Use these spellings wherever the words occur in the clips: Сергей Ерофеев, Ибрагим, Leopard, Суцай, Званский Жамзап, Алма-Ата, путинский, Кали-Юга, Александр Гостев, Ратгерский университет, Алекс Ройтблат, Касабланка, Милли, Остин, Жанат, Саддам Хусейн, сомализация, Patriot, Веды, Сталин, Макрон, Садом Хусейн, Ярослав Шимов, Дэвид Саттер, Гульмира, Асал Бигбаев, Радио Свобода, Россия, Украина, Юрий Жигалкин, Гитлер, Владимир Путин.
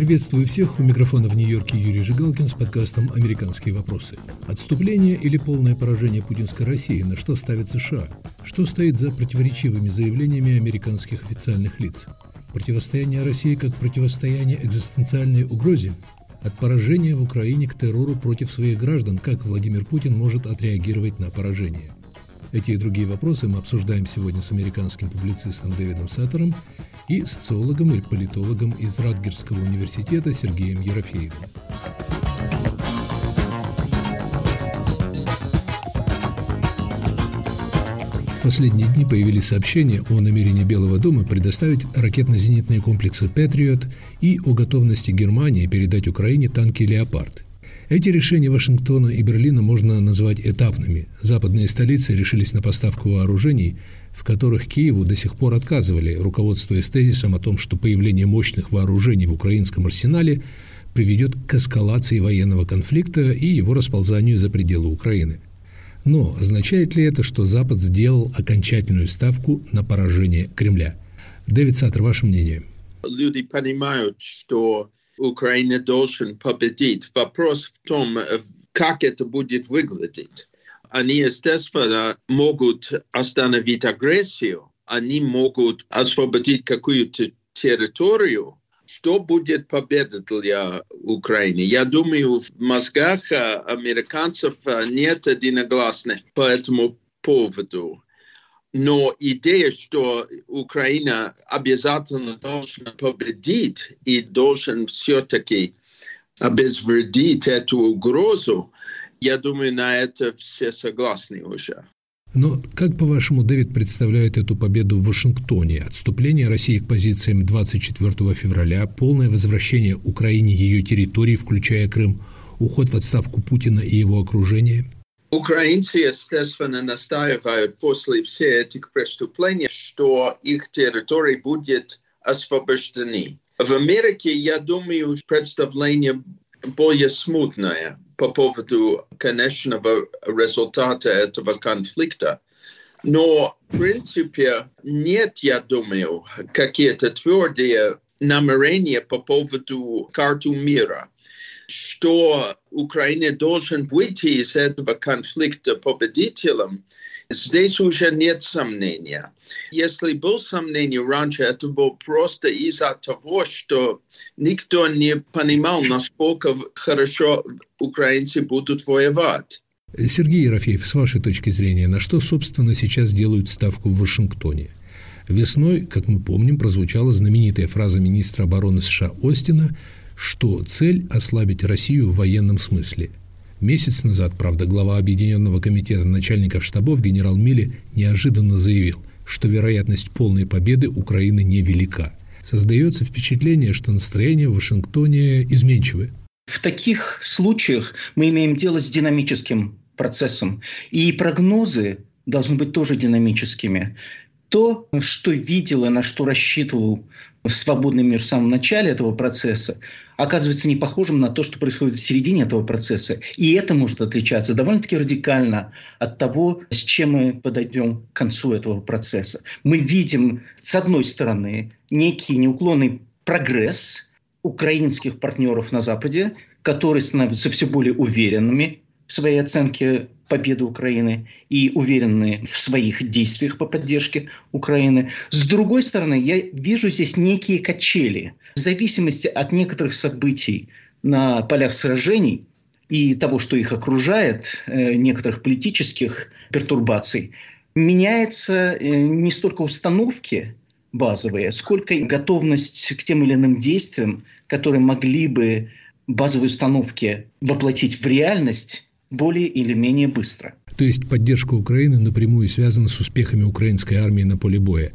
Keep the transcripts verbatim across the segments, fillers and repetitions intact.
Приветствую всех. У микрофона в Нью-Йорке Юрий Жигалкин с подкастом «Американские вопросы». Отступление или полное поражение путинской России, на что ставит США? Что стоит за противоречивыми заявлениями американских официальных лиц? Противостояние России как противостояние экзистенциальной угрозе? От поражения в Украине к террору против своих граждан, как Владимир Путин может отреагировать на поражение? Эти и другие вопросы мы обсуждаем сегодня с американским публицистом Дэвидом Саттером и социологом и политологом из Ратгерского университета Сергеем Ерофеевым. В последние дни появились сообщения о намерении Белого дома предоставить ракетно-зенитные комплексы Patriot и о готовности Германии передать Украине танки «Leopard». Эти решения Вашингтона и Берлина можно назвать этапными. Западные столицы решились на поставку вооружений, в которых Киеву до сих пор отказывали, руководствуясь тезисом о том, что появление мощных вооружений в украинском арсенале приведет к эскалации военного конфликта и его расползанию за пределы Украины. Но означает ли это, что Запад сделал окончательную ставку на поражение Кремля? Дэвид Саттер, ваше мнение? Люди понимают, что Украина должен победить. Вопрос в том, как это будет выглядеть. Они, естественно, могут остановить агрессию, они могут освободить какую-то территорию. Что будет победа для Украины? Я думаю, в мозгах американцев нет единогласности по этому поводу. Но идея, что Украина обязательно должна победить и должен все-таки обезвредить эту угрозу, я думаю, на это все согласны уже. Но как, по-вашему, Дэвид, представляет эту победу в Вашингтоне? Отступление России к позициям двадцать четвёртого февраля, полное возвращение Украине ее территорий, включая Крым, уход в отставку Путина и его окружения? Украинцы, естественно, настаивают после всех этих преступлений, что их территории будут освобождены. В Америке, я думаю, представление более смутное по поводу конечного результата этого конфликта. Но, в принципе, нет, я думаю, какие-то твердые намерения по поводу карты мира, что Украина должен выйти из этого конфликта победителем. Здесь уже нет сомнения. Если было сомнение раньше, это было просто из-за того, что никто не понимал, насколько хорошо украинцы будут воевать. Сергей Ерофеев, с вашей точки зрения, на что, собственно, сейчас делают ставку в Вашингтоне? Весной, как мы помним, прозвучала знаменитая фраза министра обороны США Остина, что цель – ослабить Россию в военном смысле. Месяц назад, правда, глава Объединенного комитета начальников штабов генерал Милли неожиданно заявил, что вероятность полной победы Украины невелика. Создается впечатление, что настроения в Вашингтоне изменчивы. В таких случаях мы имеем дело с динамическим процессом. И прогнозы должны быть тоже динамическими. То, что видел и на что рассчитывал свободный мир в самом начале этого процесса, оказывается не похожим на то, что происходит в середине этого процесса. И это может отличаться довольно-таки радикально от того, с чем мы подойдем к концу этого процесса. Мы видим, с одной стороны, некий неуклонный прогресс украинских партнеров на Западе, которые становятся все более уверенными в своей оценке победы Украины и уверены в своих действиях по поддержке Украины. С другой стороны, я вижу здесь некие качели. В зависимости от некоторых событий на полях сражений и того, что их окружает, некоторых политических пертурбаций, меняются не столько установки базовые, сколько и готовность к тем или иным действиям, которые могли бы базовые установки воплотить в реальность более или менее быстро. То есть поддержка Украины напрямую связана с успехами украинской армии на поле боя.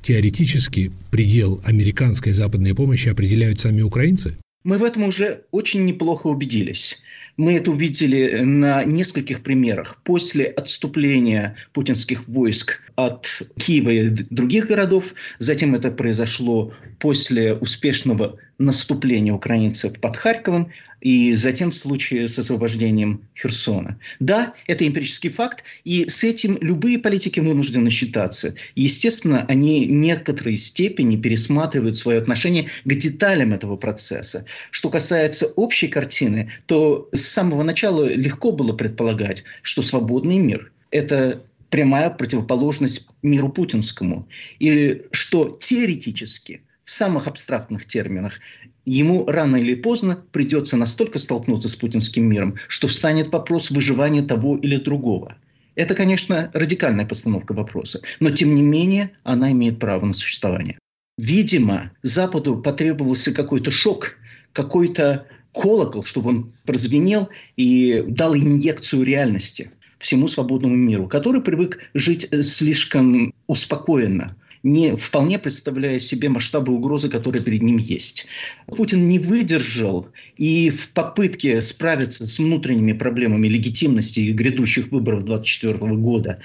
Теоретически предел американской и западной помощи определяют сами украинцы? Мы в этом уже очень неплохо убедились. Мы это увидели на нескольких примерах. После отступления путинских войск от Киева и других городов, затем это произошло после успешного наступления украинцев под Харьковом и затем в случае с освобождением Херсона. Да, это эмпирический факт, и с этим любые политики вынуждены считаться. Естественно, они в некоторой степени пересматривают свое отношение к деталям этого процесса. Что касается общей картины, то с самого начала легко было предполагать, что свободный мир – это прямая противоположность миру путинскому, и что теоретически, в самых абстрактных терминах, ему рано или поздно придется настолько столкнуться с путинским миром, что встанет вопрос выживания того или другого. Это, конечно, радикальная постановка вопроса, но, тем не менее, она имеет право на существование. Видимо, Западу потребовался какой-то шок, какой-то колокол, чтобы он прозвенел и дал инъекцию реальности всему свободному миру, который привык жить слишком успокоенно, не вполне представляя себе масштабы угрозы, которые перед ним есть. Путин не выдержал и в попытке справиться с внутренними проблемами легитимности грядущих выборов двадцать четвёртого года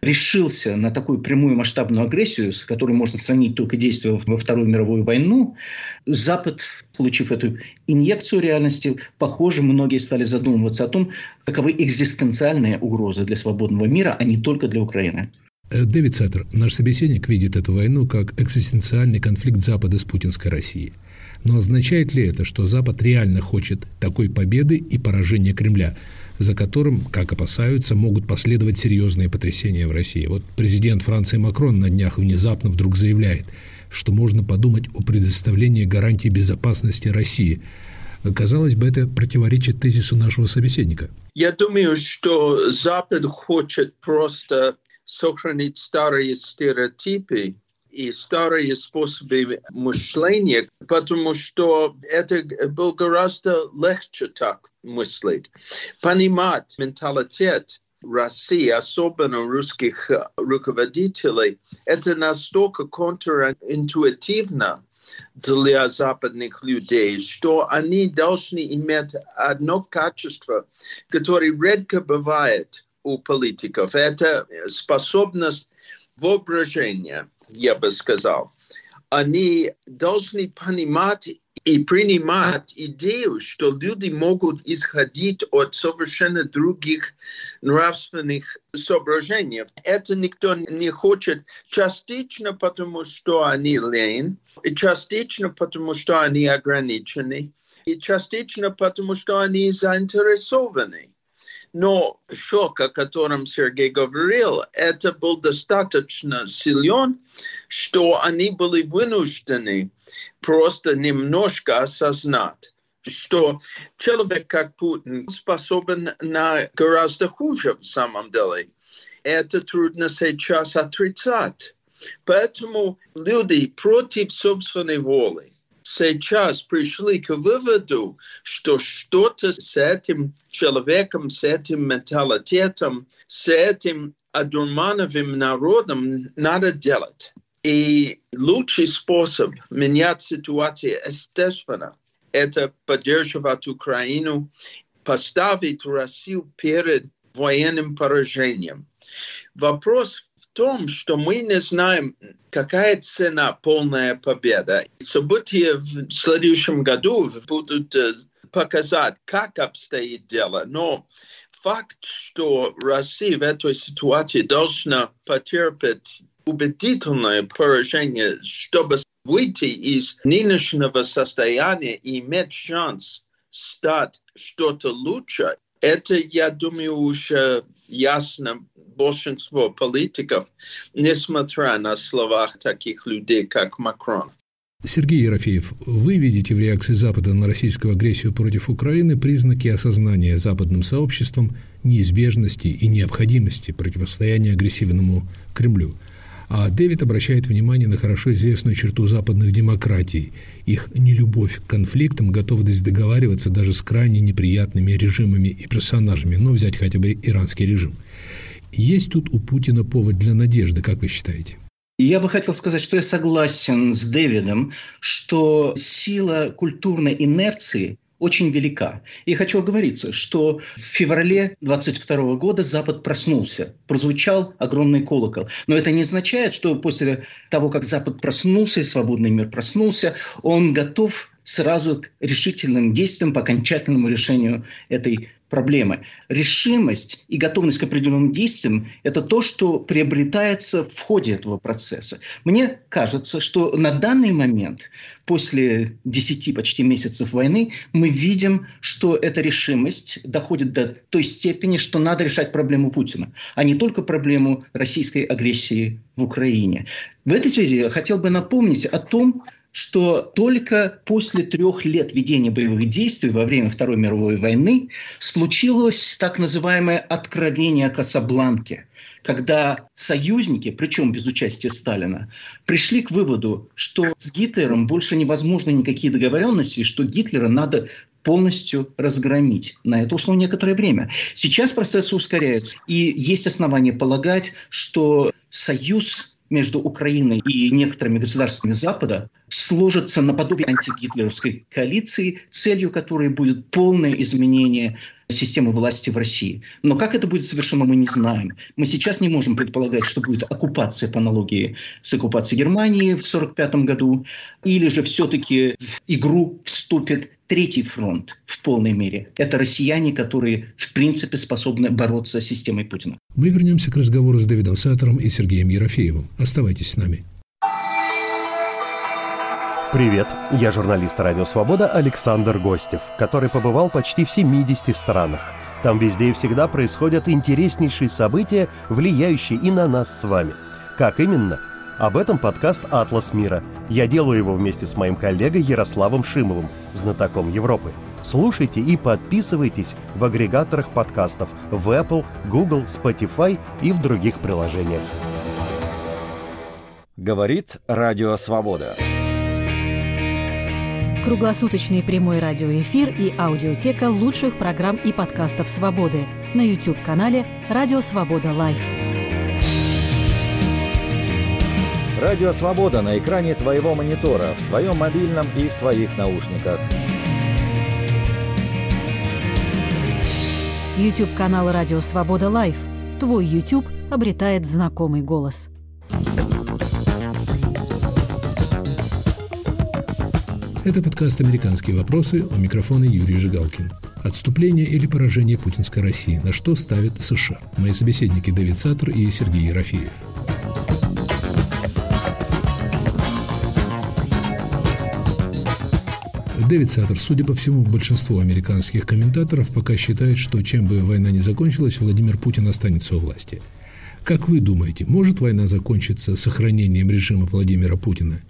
решился на такую прямую масштабную агрессию, с которой можно сравнить только действия во Вторую мировую войну. Запад, получив эту инъекцию реальности, похоже, многие стали задумываться о том, каковы экзистенциальные угрозы для свободного мира, а не только для Украины. Дэвид Саттер, наш собеседник, видит эту войну как экзистенциальный конфликт Запада с путинской Россией. Но означает ли это, что Запад реально хочет такой победы и поражения Кремля, за которым, как опасаются, могут последовать серьезные потрясения в России? Вот президент Франции Макрон на днях внезапно вдруг заявляет, что можно подумать о предоставлении гарантий безопасности России. Казалось бы, это противоречит тезису нашего собеседника. Я думаю, что Запад хочет просто сохранить старые стереотипы и старые способы мышления, потому что это было гораздо легче так мыслить. Понимать менталитет России, особенно русских руководителей, это настолько контринтуитивно для западных людей, что они должны иметь одно качество, которое редко бывает у политиков. Это способность воображения, я бы сказал. Они должны понимать и принимать идею, что люди могут исходить от совершенно других нравственных соображений. Это никто не хочет, частично потому, что они лень, и частично потому, что они ограничены, и частично потому, что они заинтересованы. Но шок, о котором Сергей говорил, это был достаточно силен, что они были вынуждены просто немножко осознать, что человек, как Путин, способен на гораздо хуже в самом деле. Это трудно сейчас отрицать. Поэтому люди против собственной воли сейчас пришли к выводу, что что-то с этим человеком, с этим менталитетом, с этим одурмановым народом надо делать. И лучший способ менять ситуацию, естественно, это поддерживать Украину, поставить Россию перед военным поражением. Вопрос в том, что мы не знаем, какая цена полная победа. События в следующем году будут показать, как обстоит дело. Но факт, что Россия в этой ситуации должна потерпеть убедительное поражение, чтобы выйти из нынешнего состояния и иметь шанс стать что-то лучше, это, я думаю, уже ясно большинство политиков, несмотря на слова таких людей, как Макрон. Сергей Ерофеев, вы видите в реакции Запада на российскую агрессию против Украины признаки осознания западным сообществом неизбежности и необходимости противостояния агрессивному Кремлю. А Дэвид обращает внимание на хорошо известную черту западных демократий. Их нелюбовь к конфликтам, готовность договариваться даже с крайне неприятными режимами и персонажами, ну, взять хотя бы иранский режим. Есть тут у Путина повод для надежды, как вы считаете? Я бы хотел сказать, что я согласен с Дэвидом, что сила культурной инерции очень велика. И хочу оговориться, что в феврале двадцать второго года Запад проснулся, прозвучал огромный колокол. Но это не означает, что после того, как Запад проснулся и свободный мир проснулся, он готов сразу к решительным действиям по окончательному решению этой проблемы. Решимость и готовность к определенным действиям – это то, что приобретается в ходе этого процесса. Мне кажется, что на данный момент, после десяти почти месяцев войны, мы видим, что эта решимость доходит до той степени, что надо решать проблему Путина, а не только проблему российской агрессии в Украине. В этой связи я хотел бы напомнить о том, что только после трех лет ведения боевых действий во время Второй мировой войны случилось так называемое «откровение Касабланки», когда союзники, причем без участия Сталина, пришли к выводу, что с Гитлером больше невозможны никакие договоренности, и что Гитлера надо полностью разгромить. На это ушло некоторое время. Сейчас процессы ускоряются, и есть основания полагать, что союз между Украиной и некоторыми государствами Запада сложится наподобие антигитлеровской коалиции, целью которой будет полное изменение системы власти в России. Но как это будет совершено, мы не знаем. Мы сейчас не можем предполагать, что будет оккупация по аналогии с оккупацией Германии в сорок пятом году, или же все-таки в игру вступит третий фронт в полной мере. Это россияне, которые в принципе способны бороться с системой Путина. Мы вернемся к разговору с Дэвидом Саттером и Сергеем Ерофеевым. Оставайтесь с нами. Привет, я журналист Радио Свобода Александр Гостев, который побывал почти в семидесяти странах. Там везде и всегда происходят интереснейшие события, влияющие и на нас с вами. Как именно? Об этом подкаст «Атлас мира». Я делаю его вместе с моим коллегой Ярославом Шимовым, знатоком Европы. Слушайте и подписывайтесь в агрегаторах подкастов в Apple, Google, Spotify и в других приложениях. Говорит Радио Свобода. Круглосуточный прямой радиоэфир и аудиотека лучших программ и подкастов «Свободы» на YouTube-канале «Радио Свобода Лайв». Радио «Свобода» на экране твоего монитора, в твоем мобильном и в твоих наушниках. YouTube-канал «Радио Свобода Лайв». Твой YouTube обретает знакомый голос. Это подкаст «Американские вопросы», у микрофона Юрий Жигалкин. Отступление или поражение путинской России, на что ставят США. Мои собеседники Дэвид Саттер и Сергей Ерофеев. Дэвид Саттер, судя по всему, большинство американских комментаторов пока считает, что чем бы война ни закончилась, Владимир Путин останется у власти. Как вы думаете, может война закончиться сохранением режима Владимира Путина?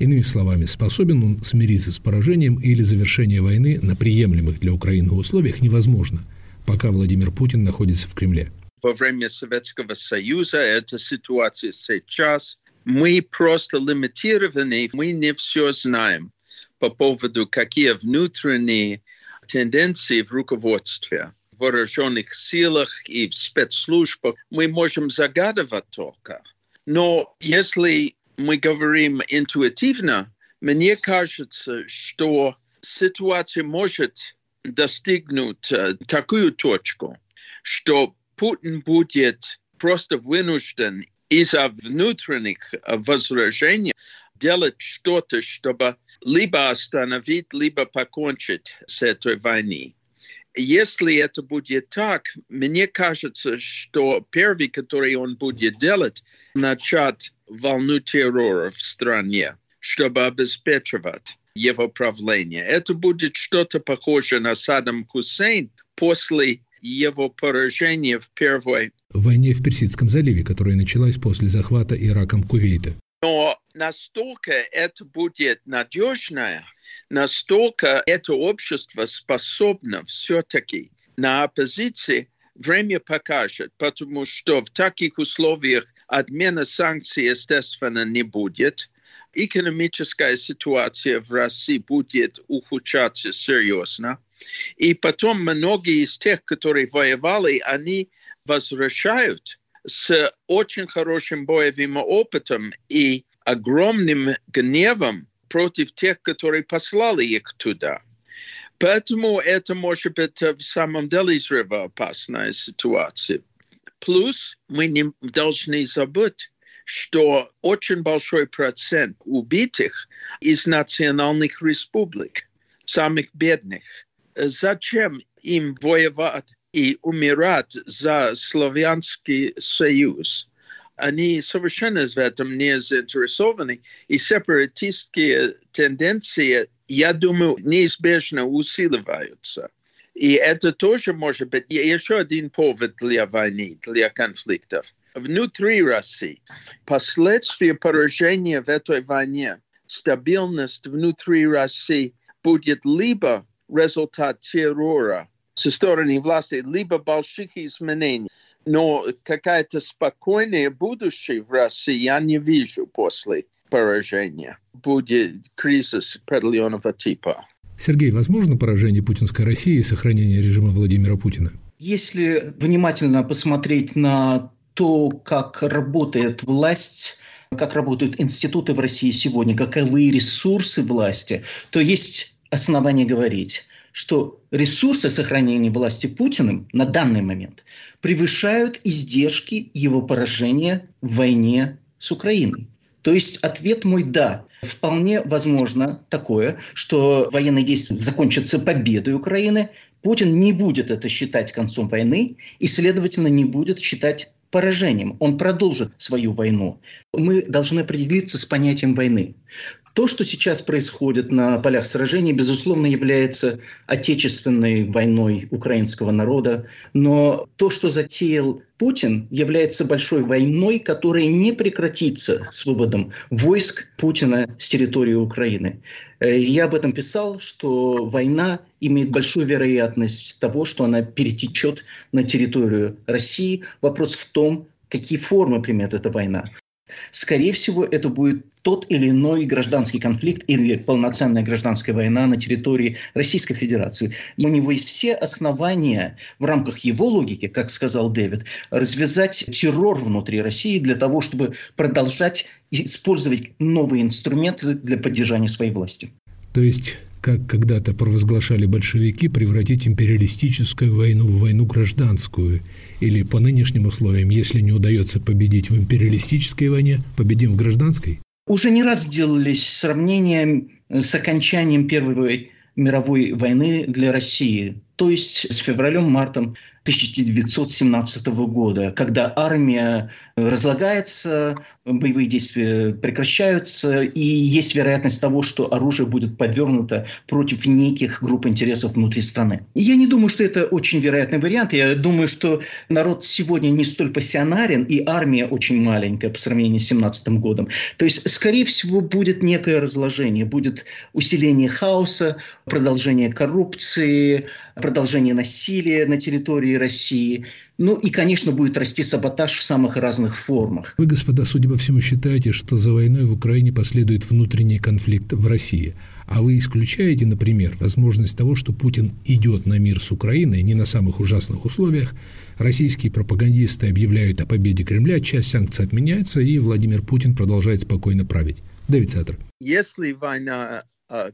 Иными словами, способен он смириться с поражением или завершение войны на приемлемых для Украины условиях невозможно, пока Владимир Путин находится в Кремле? Во время Советского Союза эта ситуация сейчас. Мы просто лимитированы, мы не все знаем по поводу, какие внутренние тенденции в руководстве, в вооруженных силах и в спецслужбах, мы можем загадывать только. Но если мы говорим интуитивно, мне кажется, что ситуация может достигнуть такую точку, что Путин будет просто вынужден из-за внутренних возражений делать что-то, чтобы либо остановить, либо покончить с этой войной. Если это будет так, мне кажется, что первый, который он будет делать, начать волну террора в стране, чтобы обеспечивать его правление. Это будет что-то похожее на Садом Хусейн после его поражения в первой войне в Персидском заливе, которая началась после захвата Ираком Кувейта. Но настолько это будет надежное, настолько это общество способно все-таки на оппозиции, время покажет, потому что в таких условиях отмена санкций, естественно, не будет. Экономическая ситуация в России будет ухудшаться серьезно. И потом многие из тех, которые воевали, они возвращают с очень хорошим боевым опытом и огромным гневом против тех, которые послали их туда. Поэтому это может быть в самом деле взрывоопасная ситуация. Плюс мы не должны забыть, что очень большой процент убитых из национальных республик, самых бедных. Зачем им воевать и умирать за Славянский Союз? Они совершенно в этом не заинтересованы. И сепаратистские тенденции, я думаю, неизбежно усиливаются. И это тоже может быть еще один повод для войны, для конфликтов. Внутри России последствия поражения в этой войне, стабильность внутри России будет либо результат террора со стороны власти, либо больших изменений. Но какое-то спокойное будущее в России я не вижу после поражения. Будет кризис определенного типа. Сергей, возможно поражение путинской России и сохранение режима Владимира Путина? Если внимательно посмотреть на то, как работает власть, как работают институты в России сегодня, каковы ресурсы власти, то есть основания говорить, что ресурсы сохранения власти Путиным на данный момент превышают издержки его поражения в войне с Украиной. То есть ответ мой «да». Вполне возможно такое, что военные действия закончатся победой Украины. Путин не будет это считать концом войны и, следовательно, не будет считать поражением. Он продолжит свою войну. Мы должны определиться с понятием войны. То, что сейчас происходит на полях сражений, безусловно, является отечественной войной украинского народа. Но то, что затеял Путин, является большой войной, которая не прекратится с выводом войск Путина с территории Украины. Я об этом писал, что война имеет большую вероятность того, что она перетечет на территорию России. Вопрос в том, какие формы примет эта война. Скорее всего, это будет тот или иной гражданский конфликт или полноценная гражданская война на территории Российской Федерации. У него есть все основания в рамках его логики, как сказал Дэвид, развязать террор внутри России для того, чтобы продолжать использовать новые инструменты для поддержания своей власти. То есть, как когда-то провозглашали большевики, превратить империалистическую войну в войну гражданскую. Или по нынешним условиям, если не удается победить в империалистической войне, победим в гражданской? Уже не раз делались сравнения с окончанием Первой мировой войны для России, то есть с февралем-мартом тысяча девятьсот семнадцатого года, когда армия разлагается, боевые действия прекращаются, и есть вероятность того, что оружие будет подвернуто против неких групп интересов внутри страны. И я не думаю, что это очень вероятный вариант. Я думаю, что народ сегодня не столь пассионарен, и армия очень маленькая по сравнению с семнадцатым годом. То есть, скорее всего, будет некое разложение, будет усиление хаоса, продолжение коррупции, продолжение насилия на территории России. Ну и, конечно, будет расти саботаж в самых разных формах. Вы, господа, судя по всему, считаете, что за войной в Украине последует внутренний конфликт в России. А вы исключаете, например, возможность того, что Путин идет на мир с Украиной не на самых ужасных условиях. Российские пропагандисты объявляют о победе Кремля, часть санкций отменяется, и Владимир Путин продолжает спокойно править. Дэвид Саттер. Если война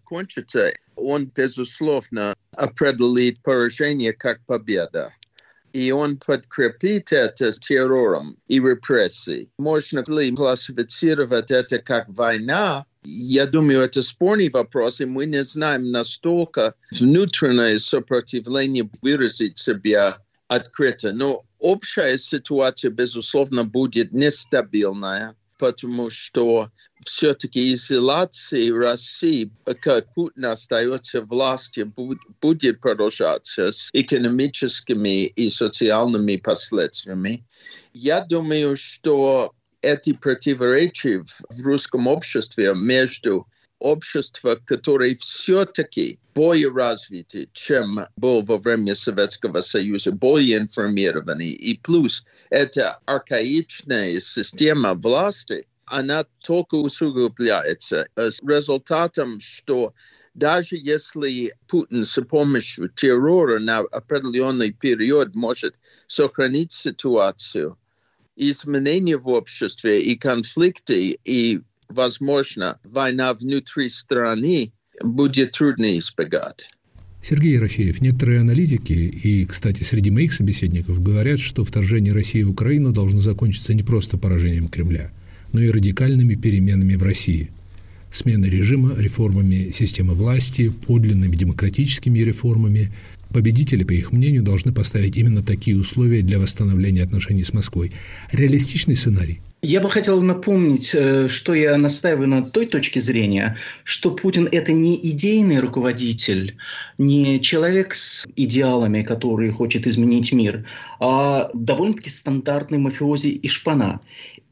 кончится, он, безусловно, определит поражение как победа. И он подкрепит это террором и репрессией. Можно ли классифицировать это как война? Я думаю, это спорный вопрос, и мы не знаем, настолько внутреннее сопротивление выразить себя открыто. Но общая ситуация, безусловно, будет нестабильная, потому что все-таки изоляция России, как Путин остается властью, будет продолжаться с экономическими и социальными последствиями. Я думаю, что эти противоречия в русском обществе между обществом, которое все-таки более развито, чем было во время Советского Союза, более информированы, и плюс эта архаичная система власти, она только усугубляется с результатом, что даже если Путин с помощью террора на определенный период может сохранить ситуацию, изменения в обществе и конфликты, и, возможно, война внутри страны будет трудно избегать. Сергей Ерофеев, некоторые аналитики, и, кстати, среди моих собеседников, говорят, что вторжение России в Украину должно закончиться не просто поражением Кремля, но и радикальными переменами в России. Сменой режима, реформами системы власти, подлинными демократическими реформами. Победители, по их мнению, должны поставить именно такие условия для восстановления отношений с Москвой. Реалистичный сценарий. Я бы хотел напомнить, что я настаиваю на той точке зрения, что Путин – это не идейный руководитель, не человек с идеалами, который хочет изменить мир, а довольно-таки стандартный мафиози и шпана.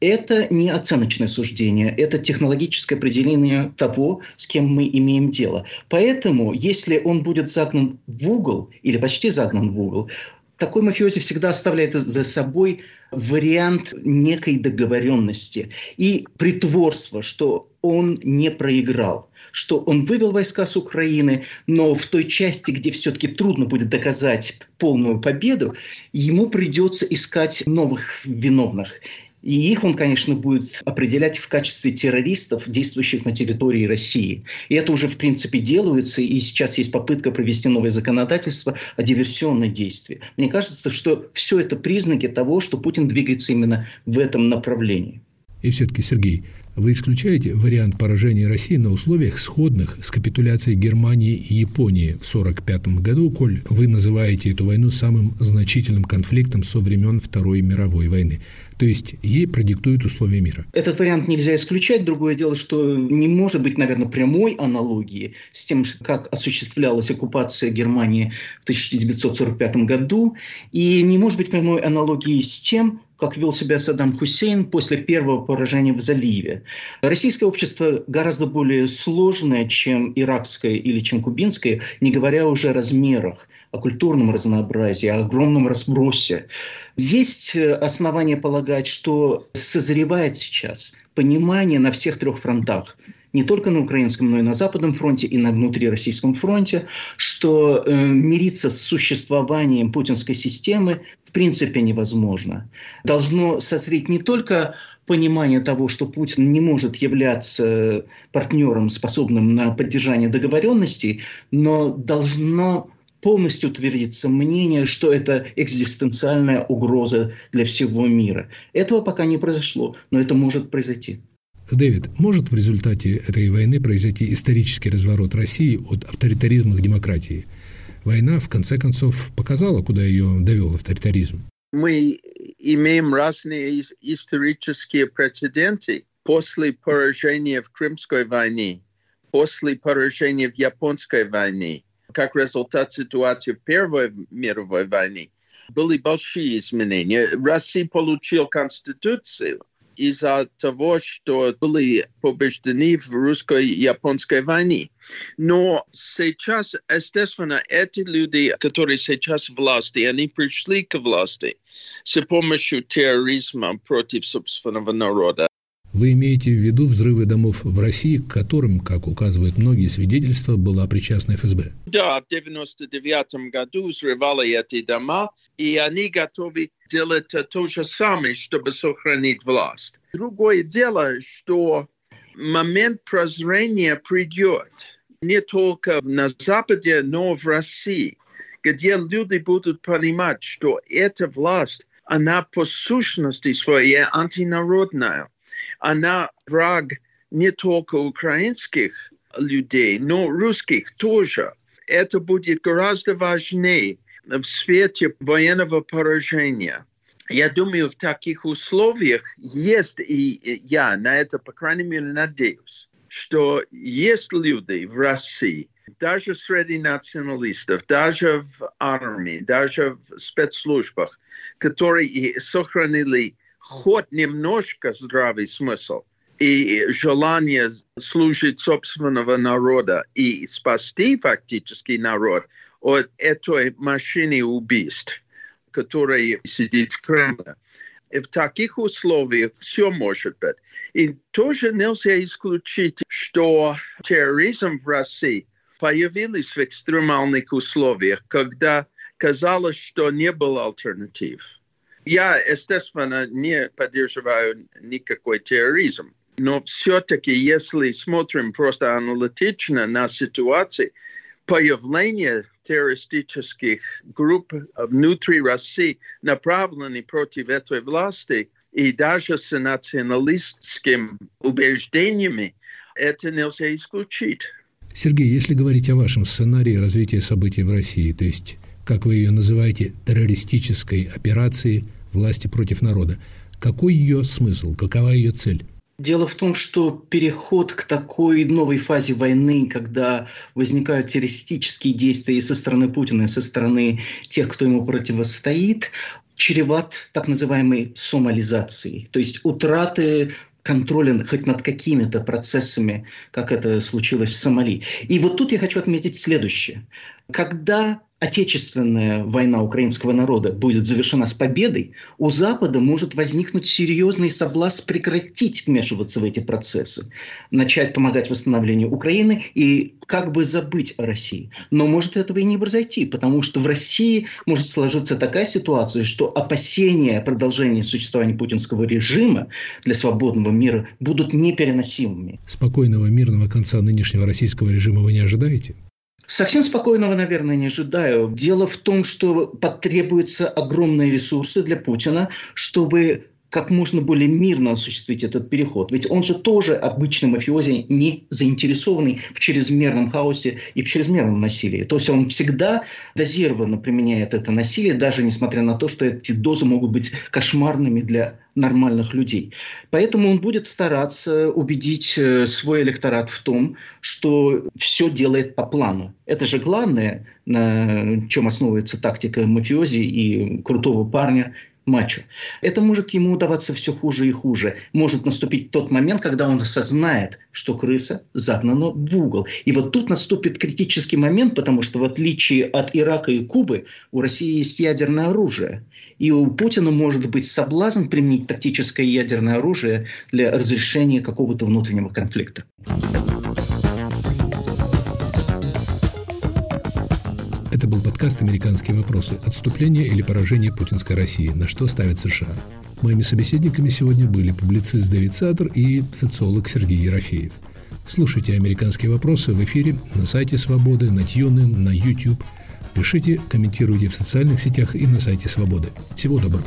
Это не оценочное суждение, это технологическое определение того, с кем мы имеем дело. Поэтому, если он будет загнан в угол или почти загнан в угол, такой мафиози всегда оставляет за собой вариант некой договоренности и притворства, что он не проиграл, что он вывел войска с Украины, но в той части, где все-таки трудно будет доказать полную победу, ему придется искать новых виновных. И их он, конечно, будет определять в качестве террористов, действующих на территории России. И это уже, в принципе, делается, и сейчас есть попытка провести новое законодательство о диверсионном действии. Мне кажется, что все это признаки того, что Путин двигается именно в этом направлении. И все-таки, Сергей, вы исключаете вариант поражения России на условиях, сходных с капитуляцией Германии и Японии в тысяча девятьсот сорок пятом году, коль вы называете эту войну самым значительным конфликтом со времен Второй мировой войны? То есть ей продиктуют условия мира. Этот вариант нельзя исключать. Другое дело, что не может быть, наверное, прямой аналогии с тем, как осуществлялась оккупация Германии в тысяча девятьсот сорок пятом году. И не может быть прямой аналогии с тем, как вел себя Саддам Хусейн после первого поражения в заливе. Российское общество гораздо более сложное, чем иракское или чем кубинское, не говоря уже о размерах, о культурном разнообразии, о огромном разбросе. Есть основания полагать, что созревает сейчас понимание на всех трех фронтах, не только на украинском, но и на западном фронте, и на внутрироссийском фронте, что э, мириться с существованием путинской системы в принципе невозможно. Должно созреть не только понимание того, что Путин не может являться партнером, способным на поддержание договоренностей, но должно полностью утвердится мнение, что это экзистенциальная угроза для всего мира. Этого пока не произошло, но это может произойти. Дэвид, может в результате этой войны произойти исторический разворот России от авторитаризма к демократии? Война, в конце концов, показала, куда ее довел авторитаризм. Мы имеем разные исторические прецеденты после поражения в Крымской войне, после поражения в Японской войне. Как результат ситуации Первой мировой войны, были большие изменения. Россия получила Конституцию из-за того, что были побеждены в русско-японской войне. Но сейчас, естественно, эти люди, которые сейчас власти, они пришли к власти с помощью терроризма против собственного народа. Вы имеете в виду взрывы домов в России, к которым, как указывают многие свидетельства, была причастна эф эс бэ? Да, в девяносто девятом году взрывали эти дома, и они готовы делать то же самое, чтобы сохранить власть. Другое дело, что момент прозрения придет не только на Западе, но и в России, где люди будут понимать, что эта власть, она по сущности своей антинародная. Она враг не только украинских людей, но русских тоже. Это будет гораздо важнее в свете военного поражения. Я думаю, в таких условиях есть, и я на это, по крайней мере, надеюсь, что есть люди в России, даже среди националистов, даже в армии, даже в спецслужбах, которые сохранили хоть немножко здравый смысл и желание служить собственного народа и спасти фактически народ от этой машины убийств, которая сидит в Кремле. И в таких условиях все может быть. И тоже нельзя исключить, что терроризм в России появился в экстремальных условиях, когда казалось, что не было альтернатив. Я, естественно, не поддерживаю никакой терроризм, но все-таки, если смотрим просто аналитично на ситуацию, появление террористических групп внутри России направлены против этой власти и даже с националистскими убеждениями, это нельзя исключить. Сергей, если говорить о вашем сценарии развития событий в России, то есть, как вы ее называете, террористической операции власти против народа, какой ее смысл, какова ее цель? Дело в том, что переход к такой новой фазе войны, когда возникают террористические действия и со стороны Путина, и со стороны тех, кто ему противостоит, чреват так называемой сомализацией, то есть утраты контроля хоть над какими-то процессами, как это случилось в Сомали. И вот тут я хочу отметить следующее. Когда отечественная война украинского народа будет завершена с победой, у Запада может возникнуть серьезный соблазн прекратить вмешиваться в эти процессы, начать помогать восстановлению Украины и как бы забыть о России. Но может этого и не произойти, потому что в России может сложиться такая ситуация, что опасения продолжения существования путинского режима для свободного мира будут непереносимыми. Спокойного мирного конца нынешнего российского режима вы не ожидаете? Совсем спокойного, наверное, не ожидаю. Дело в том, что потребуются огромные ресурсы для Путина, чтобы как можно более мирно осуществить этот переход. Ведь он же тоже обычный мафиози, не заинтересованный в чрезмерном хаосе и в чрезмерном насилии. То есть он всегда дозированно применяет это насилие, даже несмотря на то, что эти дозы могут быть кошмарными для нормальных людей. Поэтому он будет стараться убедить свой электорат в том, что все делает по плану. Это же главное, на чем основывается тактика мафиози и крутого парня, мачо. Это может ему удаваться все хуже и хуже. Может наступить тот момент, когда он осознает, что крыса загнана в угол. И вот тут наступит критический момент, потому что в отличие от Ирака и Кубы, у России есть ядерное оружие. И у Путина может быть соблазн применить тактическое ядерное оружие для разрешения какого-то внутреннего конфликта. Это был подкаст «Американские вопросы. Отступление или поражение путинской России? На что ставят США?». Моими собеседниками сегодня были публицист Дэвид Саттер и социолог Сергей Ерофеев. Слушайте «Американские вопросы» в эфире на сайте «Свободы», на Тьюнин, на YouTube. Пишите, комментируйте в социальных сетях и на сайте «Свободы». Всего доброго.